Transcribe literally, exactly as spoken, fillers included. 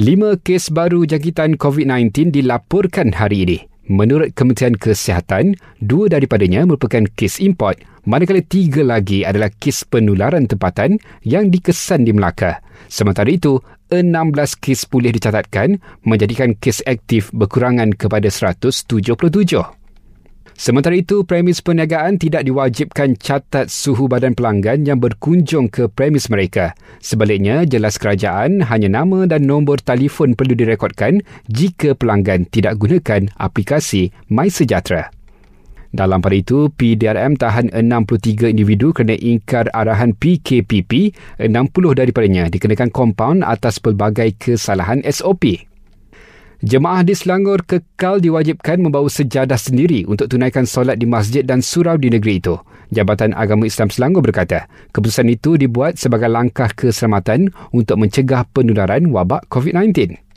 lima kes baru jangkitan COVID sembilan belas dilaporkan hari ini. Menurut Kementerian Kesihatan, dua daripadanya merupakan kes import, manakala tiga lagi adalah kes penularan tempatan yang dikesan di Melaka. Sementara itu, enam belas kes pulih dicatatkan, menjadikan kes aktif berkurangan kepada seratus tujuh puluh tujuh. Sementara itu, premis perniagaan tidak diwajibkan catat suhu badan pelanggan yang berkunjung ke premis mereka. Sebaliknya, jelas kerajaan hanya nama dan nombor telefon perlu direkodkan jika pelanggan tidak gunakan aplikasi MySejahtera. Dalam pada itu, P D R M tahan enam puluh tiga individu kerana ingkar arahan P K P P, enam puluh daripadanya dikenakan kompaun atas pelbagai kesalahan S O P. Jemaah di Selangor kekal diwajibkan membawa sejadah sendiri untuk tunaikan solat di masjid dan surau di negeri itu. Jabatan Agama Islam Selangor berkata, keputusan itu dibuat sebagai langkah keselamatan untuk mencegah penularan wabak COVID sembilan belas.